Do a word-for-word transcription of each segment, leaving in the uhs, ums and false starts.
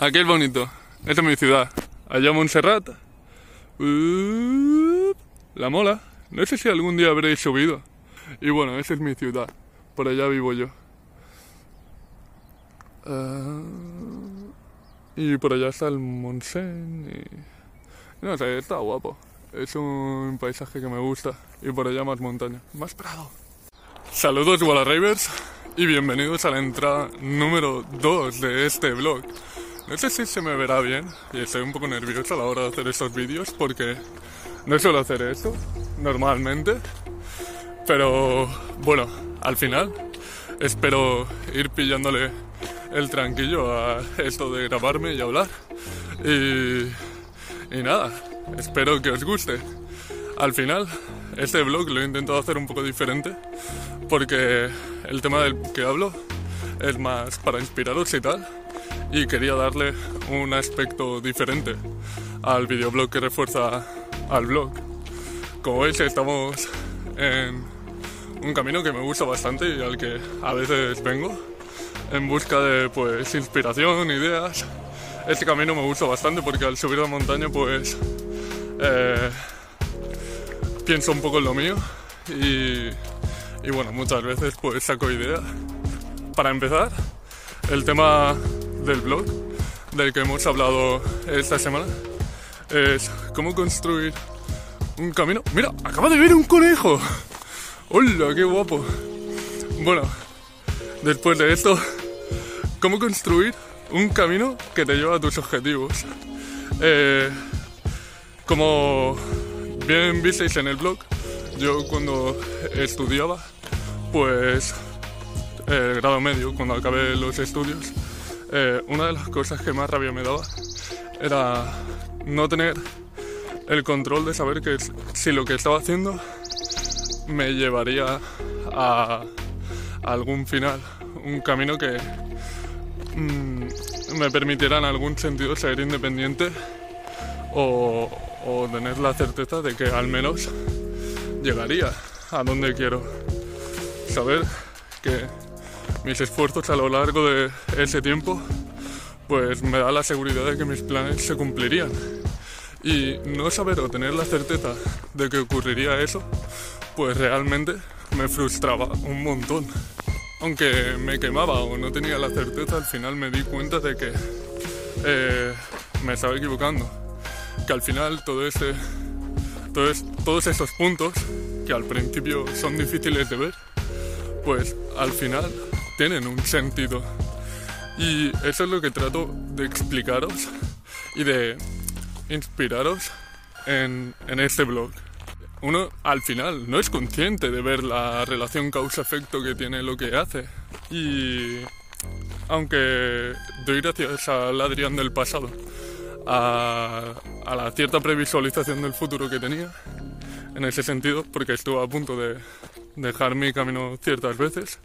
Aquí es bonito. Esta es mi ciudad. Allá Montserrat. Uh, la Mola. No sé si algún día habréis subido. Y bueno, esa es mi ciudad. Por allá vivo yo. Uh, y por allá está el Montseny. Y... no sé, está guapo. Es un paisaje que me gusta. Y por allá más montaña. Más prado. Saludos, Walla Rivers. Y bienvenidos a la entrada número dos de este vlog. No sé si se me verá bien. Y estoy un poco nervioso a la hora de hacer estos vídeos, porque no suelo hacer esto normalmente. Pero bueno, al final espero ir pillándole el tranquillo a esto de grabarme y hablar. Y, y nada, espero que os guste. Al final, este vlog lo he intentado hacer un poco diferente, porque el tema del que hablo es más para inspiraros y tal, y quería darle un aspecto diferente al videoblog que refuerza al vlog. Como veis, estamos en un camino que me gusta bastante y al que a veces vengo en busca de, pues, inspiración, ideas. Este camino me gusta bastante porque al subir la montaña, pues, eh, pienso un poco en lo mío y... y bueno, muchas veces pues saco ideas. Para empezar, el tema del blog, del que hemos hablado esta semana, es cómo construir un camino. ¡Mira! ¡Acaba de ver un conejo! ¡Hola! ¡Qué guapo! Bueno, después de esto, cómo construir un camino que te lleva a tus objetivos. Eh, como bien visteis en el blog, yo cuando estudiaba, pues eh, grado medio, cuando acabé los estudios, eh, una de las cosas que más rabia me daba era no tener el control de saber que si lo que estaba haciendo me llevaría a, a algún final, un camino que mm, me permitiera en algún sentido ser independiente o, o tener la certeza de que al menos llegaría a donde quiero. Saber que mis esfuerzos a lo largo de ese tiempo pues me da la seguridad de que mis planes se cumplirían, y no saber o tener la certeza de que ocurriría eso pues realmente me frustraba un montón. Aunque me quemaba o no tenía la certeza, al final me di cuenta de que eh, me estaba equivocando, que al final todo ese Entonces, todos esos puntos, que al principio son difíciles de ver, pues al final tienen un sentido. Y eso es lo que trato de explicaros y de inspiraros en, en este blog. Uno al final no es consciente de ver la relación causa-efecto que tiene lo que hace. Y aunque doy gracias al Adrián del pasado, A, a la cierta previsualización del futuro que tenía en ese sentido, porque estuve a punto de dejar mi camino ciertas veces,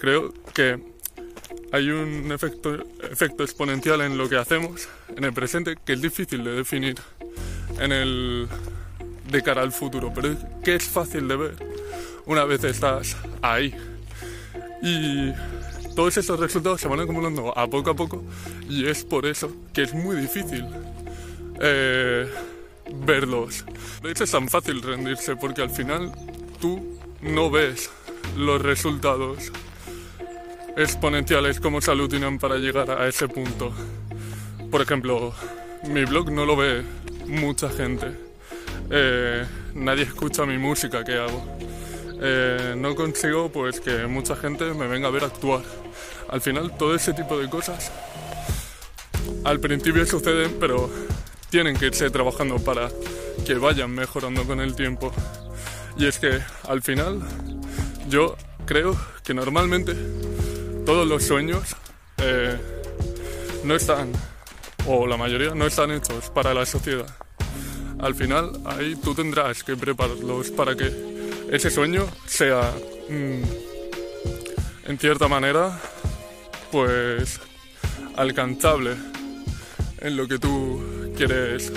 creo que hay un efecto, efecto exponencial en lo que hacemos en el presente que es difícil de definir en el, de cara al futuro, pero es que es fácil de ver una vez estás ahí, y todos estos resultados se van acumulando a poco a poco, y es por eso que es muy difícil eh, verlos. De hecho, es tan fácil rendirse porque al final tú no ves los resultados exponenciales como se aglutinan para llegar a ese punto. Por ejemplo, mi blog no lo ve mucha gente. Eh, nadie escucha mi música que hago. Eh, no consigo pues que mucha gente me venga a ver actuar. Al final todo ese tipo de cosas al principio suceden, pero tienen que irse trabajando para que vayan mejorando con el tiempo. Y es que al final yo creo que normalmente todos los sueños eh, no están, o la mayoría no están hechos para la sociedad. Al final ahí tú tendrás que prepararlos para que ese sueño sea, mm, en cierta manera, pues, alcanzable en lo que tú quieres,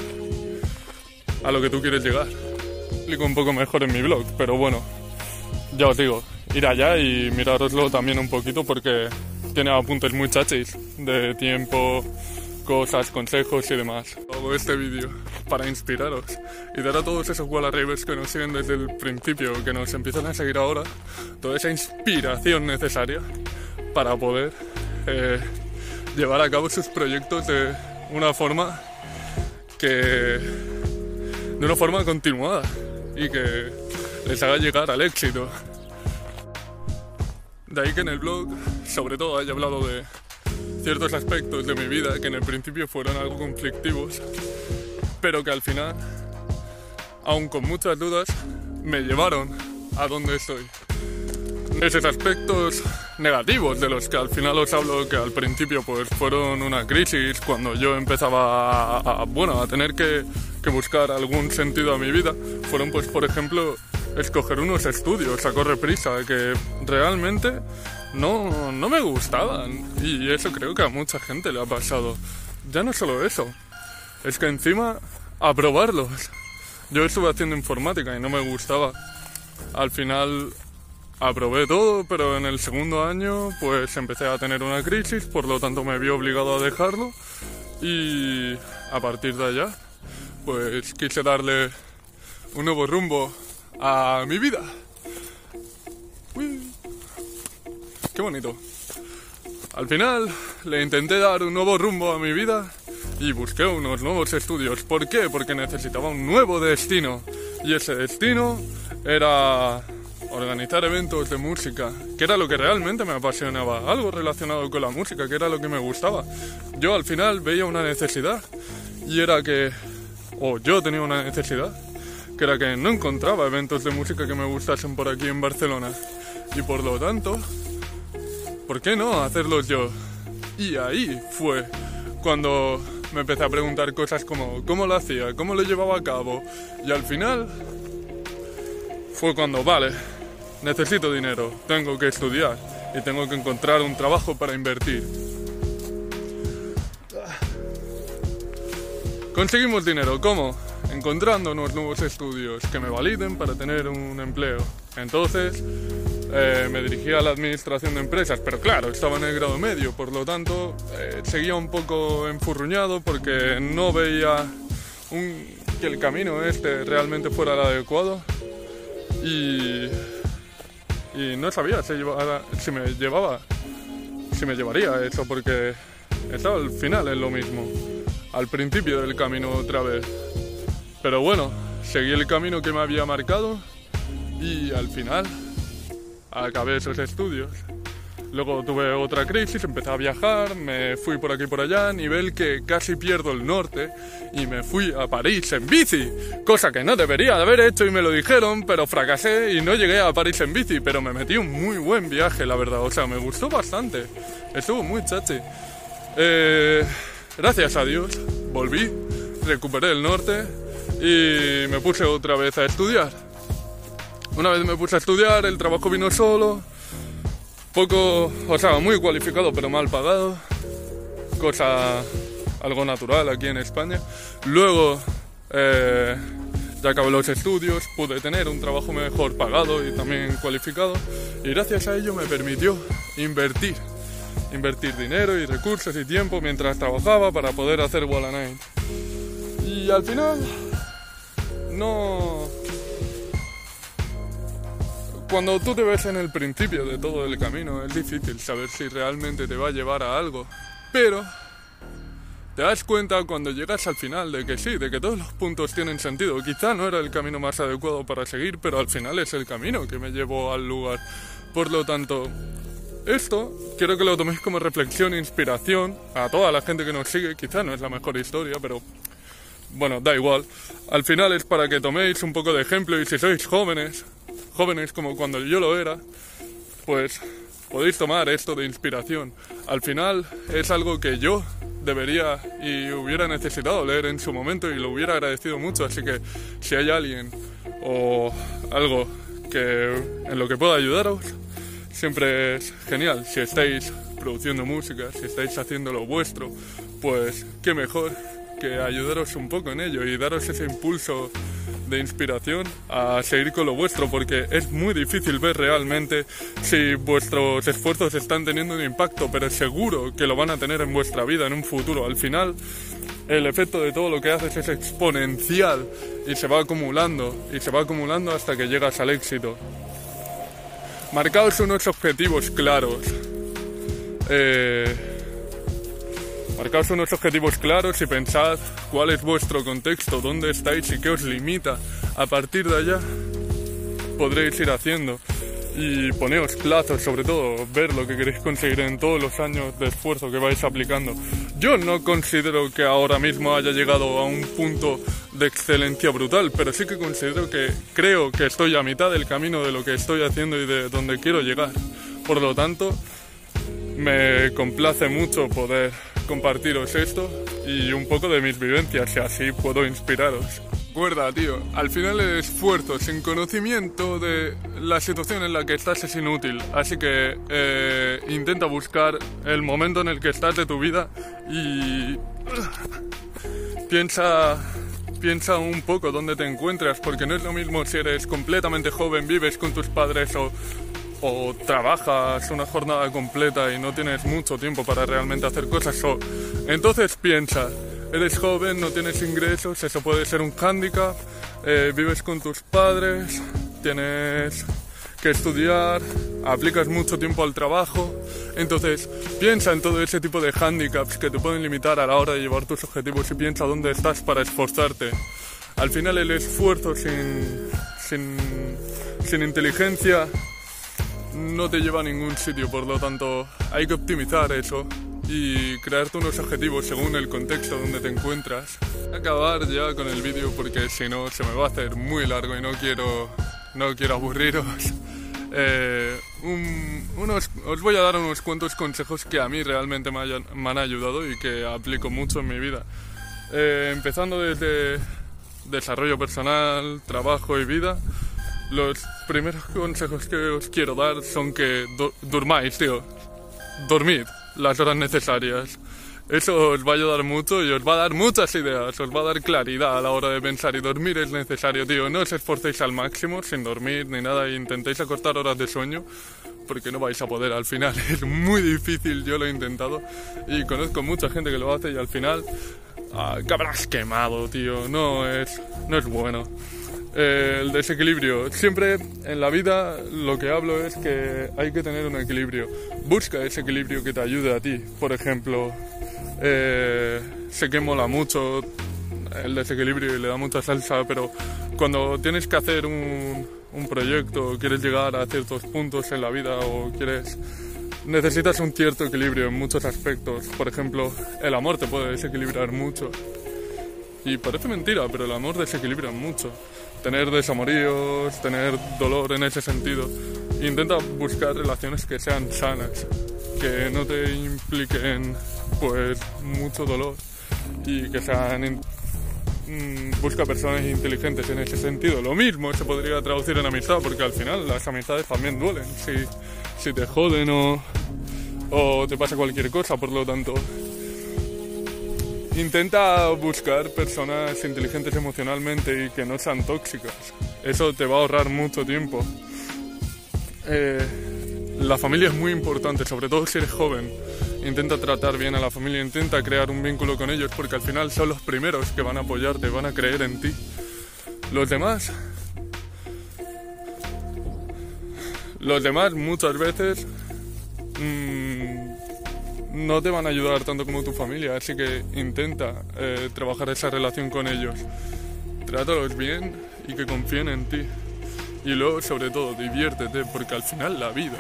a lo que tú quieres llegar. Lo explico un poco mejor en mi blog, pero bueno, ya os digo, ir allá y mirároslo también un poquito porque tiene apuntes muy chachis de tiempo, cosas, consejos y demás. Hago este vídeo para inspiraros y dar a todos esos Walla Rivers que nos siguen desde el principio, que nos empiezan a seguir ahora, toda esa inspiración necesaria para poder eh, llevar a cabo sus proyectos de una forma que... de una forma continuada y que les haga llegar al éxito. De ahí que en el blog, sobre todo, haya hablado de ciertos aspectos de mi vida que en el principio fueron algo conflictivos, pero que al final, aun con muchas dudas, me llevaron a donde estoy. Esos aspectos negativos de los que al final os hablo, que al principio pues fueron una crisis cuando yo empezaba a, a, bueno, a tener que, que buscar algún sentido a mi vida, fueron pues por ejemplo escoger unos estudios a correprisa que realmente no, no me gustaban, y eso creo que a mucha gente le ha pasado. Ya no solo eso, es que encima aprobarlos. Yo estuve haciendo informática y no me gustaba. Al final aprobé todo, pero en el segundo año pues empecé a tener una crisis, por lo tanto me vi obligado a dejarlo, y a partir de allá pues quise darle un nuevo rumbo a mi vida. Uy, qué bonito. Al final le intenté dar un nuevo rumbo a mi vida y busqué unos nuevos estudios. ¿Por qué? Porque necesitaba un nuevo destino, y ese destino era organizar eventos de música, que era lo que realmente me apasionaba, algo relacionado con la música, que era lo que me gustaba. Yo al final veía una necesidad, y era que, o yo tenía una necesidad, que era que no encontraba eventos de música que me gustasen por aquí en Barcelona, y por lo tanto, ¿por qué no hacerlos yo? Y ahí fue cuando me empecé a preguntar cosas como ¿cómo lo hacía? ¿Cómo lo llevaba a cabo? Y al final fue cuando, vale, necesito dinero, tengo que estudiar y tengo que encontrar un trabajo para invertir. Conseguimos dinero, ¿cómo? Encontrando unos nuevos estudios que me validen para tener un empleo. Entonces eh, me dirigí a la administración de empresas, pero claro, estaba en el grado medio, por lo tanto eh, seguía un poco enfurruñado porque no veía un, que el camino este realmente fuera el adecuado, y... y no sabía si, llevara, si me llevaba, si me llevaría eso, porque estaba al final en lo mismo, al principio del camino otra vez. Pero bueno, seguí el camino que me había marcado y al final acabé esos estudios. Luego tuve otra crisis, empecé a viajar, me fui por aquí y por allá, a nivel que casi pierdo el norte y me fui a París en bici, cosa que no debería de haber hecho y me lo dijeron, pero fracasé y no llegué a París en bici, pero me metí un muy buen viaje, la verdad, o sea, me gustó bastante, estuvo muy chachi. Eh, gracias a Dios, volví, recuperé el norte y me puse otra vez a estudiar. Una vez me puse a estudiar, el trabajo vino solo. Poco, o sea, muy cualificado pero mal pagado, cosa algo natural aquí en España. Luego, eh, ya acabé los estudios, pude tener un trabajo mejor pagado y también cualificado, y gracias a ello me permitió invertir, invertir dinero y recursos y tiempo mientras trabajaba para poder hacer Wallanai. Y al final, no... Cuando tú te ves en el principio de todo el camino, es difícil saber si realmente te va a llevar a algo, pero te das cuenta cuando llegas al final de que sí, de que todos los puntos tienen sentido. Quizá no era el camino más adecuado para seguir, pero al final es el camino que me llevó al lugar. Por lo tanto, esto quiero que lo toméis como reflexión e inspiración a toda la gente que nos sigue. Quizá no es la mejor historia, pero bueno, da igual. Al final es para que toméis un poco de ejemplo, y si sois jóvenes... jóvenes como cuando yo lo era, pues podéis tomar esto de inspiración. Al final es algo que yo debería y hubiera necesitado leer en su momento y lo hubiera agradecido mucho, así que si hay alguien o algo que en lo que pueda ayudaros, siempre es genial. Si estáis produciendo música, si estáis haciendo lo vuestro, pues qué mejor que ayudaros un poco en ello y daros ese impulso de inspiración a seguir con lo vuestro, porque es muy difícil ver realmente si vuestros esfuerzos están teniendo un impacto, pero seguro que lo van a tener en vuestra vida en un futuro. Al final, el efecto de todo lo que haces es exponencial y se va acumulando y se va acumulando hasta que llegas al éxito. Marcaos unos objetivos claros. Eh... Marcaos unos objetivos claros y pensad cuál es vuestro contexto, dónde estáis y qué os limita. A partir de allá podréis ir haciendo y poneos plazos, sobre todo ver lo que queréis conseguir en todos los años de esfuerzo que vais aplicando. Yo no considero que ahora mismo haya llegado a un punto de excelencia brutal, pero sí que considero que creo que estoy a mitad del camino de lo que estoy haciendo y de donde quiero llegar. Por lo tanto, me complace mucho poder compartiros esto y un poco de mis vivencias, y así puedo inspiraros. Recuerda, tío, al final el esfuerzo sin conocimiento de la situación en la que estás es inútil, así que eh, intenta buscar el momento en el que estás de tu vida y piensa, piensa un poco dónde te encuentras, porque no es lo mismo si eres completamente joven, vives con tus padres o... o trabajas una jornada completa y no tienes mucho tiempo para realmente hacer cosas. O, entonces piensa, eres joven, no tienes ingresos, eso puede ser un hándicap, eh, vives con tus padres, tienes que estudiar, aplicas mucho tiempo al trabajo. Entonces piensa en todo ese tipo de hándicaps que te pueden limitar a la hora de llevar tus objetivos y piensa dónde estás para esforzarte. Al final el esfuerzo sin, sin, sin inteligencia no te lleva a ningún sitio, por lo tanto hay que optimizar eso y crearte unos objetivos según el contexto donde te encuentras. Voy a acabar ya con el vídeo porque si no se me va a hacer muy largo y no quiero, no quiero aburriros. Eh, un, unos, os voy a dar unos cuantos consejos que a mí realmente me, hayan, me han ayudado y que aplico mucho en mi vida. Eh, empezando desde desarrollo personal, trabajo y vida. Los primeros consejos que os quiero dar son que do- durmáis, tío. Dormid las horas necesarias. Eso os va a ayudar mucho y os va a dar muchas ideas, os va a dar claridad a la hora de pensar, y dormir es necesario, tío. No os esforcéis al máximo sin dormir ni nada e intentéis acortar horas de sueño, porque no vais a poder al final. Es muy difícil, yo lo he intentado y conozco mucha gente que lo hace y al final acabarás quemado, tío. No es, no es bueno. Eh, el desequilibrio. Siempre en la vida lo que hablo es que hay que tener un equilibrio. Busca ese equilibrio que te ayude a ti. Por ejemplo, eh, sé que mola mucho el desequilibrio y le da mucha salsa, pero cuando tienes que hacer un, un proyecto, quieres llegar a ciertos puntos en la vida o quieres... necesitas un cierto equilibrio en muchos aspectos. Por ejemplo, el amor te puede desequilibrar mucho. Y parece mentira, pero el amor desequilibra mucho. Tener desamoríos, tener dolor en ese sentido. Intenta buscar relaciones que sean sanas, que no te impliquen pues mucho dolor y que sean... busca personas inteligentes en ese sentido. Lo mismo se podría traducir en amistad, porque al final las amistades también duelen. Si, si te joden o, o te pasa cualquier cosa, por lo tanto... intenta buscar personas inteligentes emocionalmente y que no sean tóxicas. Eso te va a ahorrar mucho tiempo. Eh, la familia es muy importante, sobre todo si eres joven. Intenta tratar bien a la familia, intenta crear un vínculo con ellos, porque al final son los primeros que van a apoyarte, van a creer en ti. Los demás... Los demás muchas veces... Mmm, no te van a ayudar tanto como tu familia, así que intenta eh, trabajar esa relación con ellos. Trátalos bien y que confíen en ti. Y luego, sobre todo, diviértete, porque al final la vida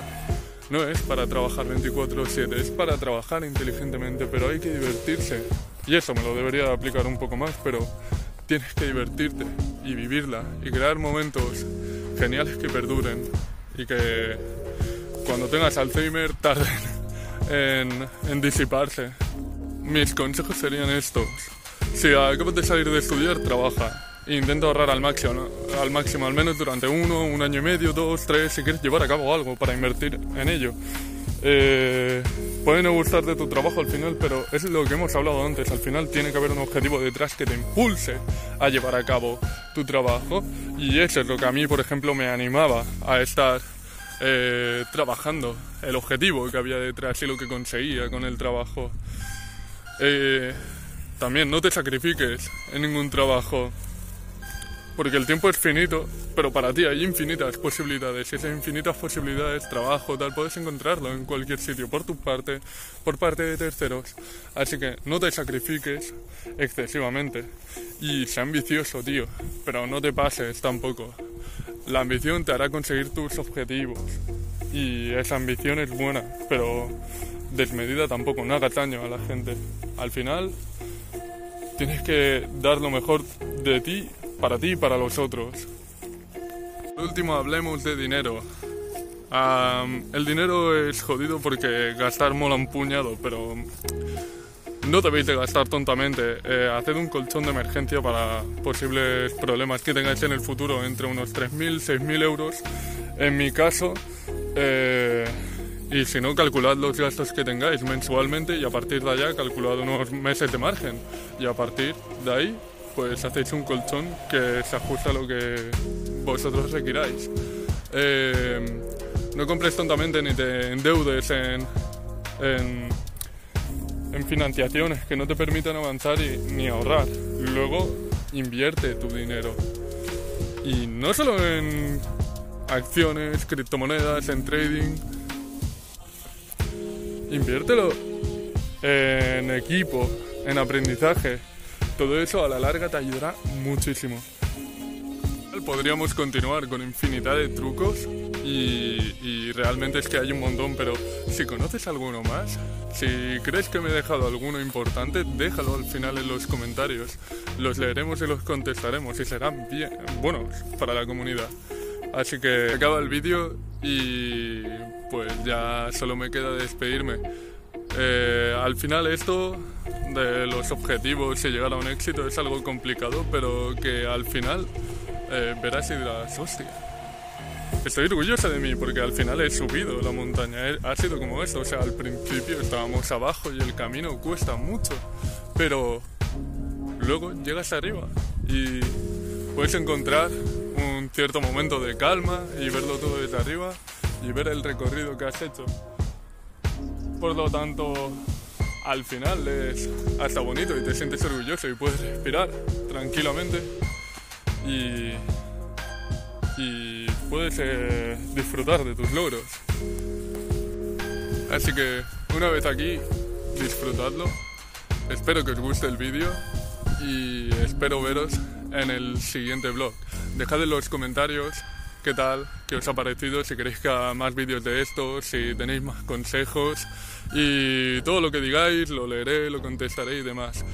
no es para trabajar veinticuatro siete, es para trabajar inteligentemente, pero hay que divertirse. Y eso me lo debería aplicar un poco más, pero tienes que divertirte y vivirla y crear momentos geniales que perduren y que cuando tengas Alzheimer tarden En, en disiparse. Mis consejos serían estos: si acabas de salir de estudiar, trabaja e intenta ahorrar al máximo, ¿no? al máximo, al menos durante uno, un año y medio, dos, tres, si quieres llevar a cabo algo para invertir en ello. Eh, Puede no gustarte tu trabajo al final, pero es lo que hemos hablado antes. Al final tiene que haber un objetivo detrás que te impulse a llevar a cabo tu trabajo. Y eso es lo que a mí, por ejemplo, me animaba a estar eh, trabajando. El objetivo que había detrás y lo que conseguía con el trabajo. Eh, también no te sacrifiques en ningún trabajo. Porque el tiempo es finito, pero para ti hay infinitas posibilidades. Y esas infinitas posibilidades, trabajo, tal, puedes encontrarlo en cualquier sitio, por tu parte, por parte de terceros. Así que no te sacrifiques excesivamente. Y sé ambicioso, tío, pero no te pases tampoco. La ambición te hará conseguir tus objetivos. Y esa ambición es buena, pero desmedida tampoco, no hagas daño a la gente. Al final, tienes que dar lo mejor de ti, para ti y para los otros. Por último, hablemos de dinero. Um, el dinero es jodido porque gastar mola un puñado, pero no debéis de gastar tontamente. Eh, haced un colchón de emergencia para posibles problemas que tengáis en el futuro, entre unos tres mil, seis mil euros, en mi caso, eh, y si no, calculad los gastos que tengáis mensualmente y a partir de allá calculad unos meses de margen y a partir de ahí pues hacéis un colchón que se ajusta a lo que vosotros requiráis. Eh, no compres tontamente ni te endeudes en, en, en financiaciones que no te permitan avanzar y, ni ahorrar. Luego invierte tu dinero. Y no solo en acciones, criptomonedas, en trading. Inviértelo en equipo, en aprendizaje. Todo eso a la larga te ayudará muchísimo. Podríamos continuar con infinidad de trucos y, y realmente es que hay un montón, pero si conoces alguno más, si crees que me he dejado alguno importante, déjalo al final en los comentarios. Los leeremos y los contestaremos y serán bien buenos para la comunidad. Así que acaba el vídeo y pues ya solo me queda despedirme. Eh, al final esto de los objetivos y llegar a un éxito es algo complicado, pero que al final eh, verás y dirás, hostia, estoy orgullosa de mí porque al final he subido la montaña, ha sido como esto, o sea, al principio estábamos abajo y el camino cuesta mucho, pero luego llegas arriba y puedes encontrar un cierto momento de calma y verlo todo desde arriba y ver el recorrido que has hecho. Por lo tanto, al final es hasta bonito y te sientes orgulloso y puedes respirar tranquilamente y, y puedes eh, disfrutar de tus logros. Así que una vez aquí, disfrutadlo. Espero que os guste el vídeo y espero veros en el siguiente vlog. Dejad en los comentarios qué tal, qué os ha parecido, si queréis que haga más vídeos de esto, si tenéis más consejos y todo lo que digáis lo leeré, lo contestaré y demás.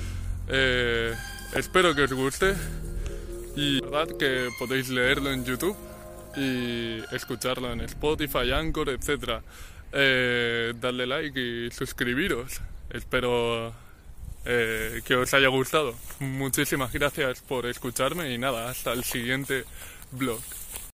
Eh, espero que os guste y verdad que podéis leerlo en YouTube y escucharlo en Spotify, Anchor, etcétera. Eh, darle like y suscribiros. Espero eh, que os haya gustado. Muchísimas gracias por escucharme y nada, hasta el siguiente vlog.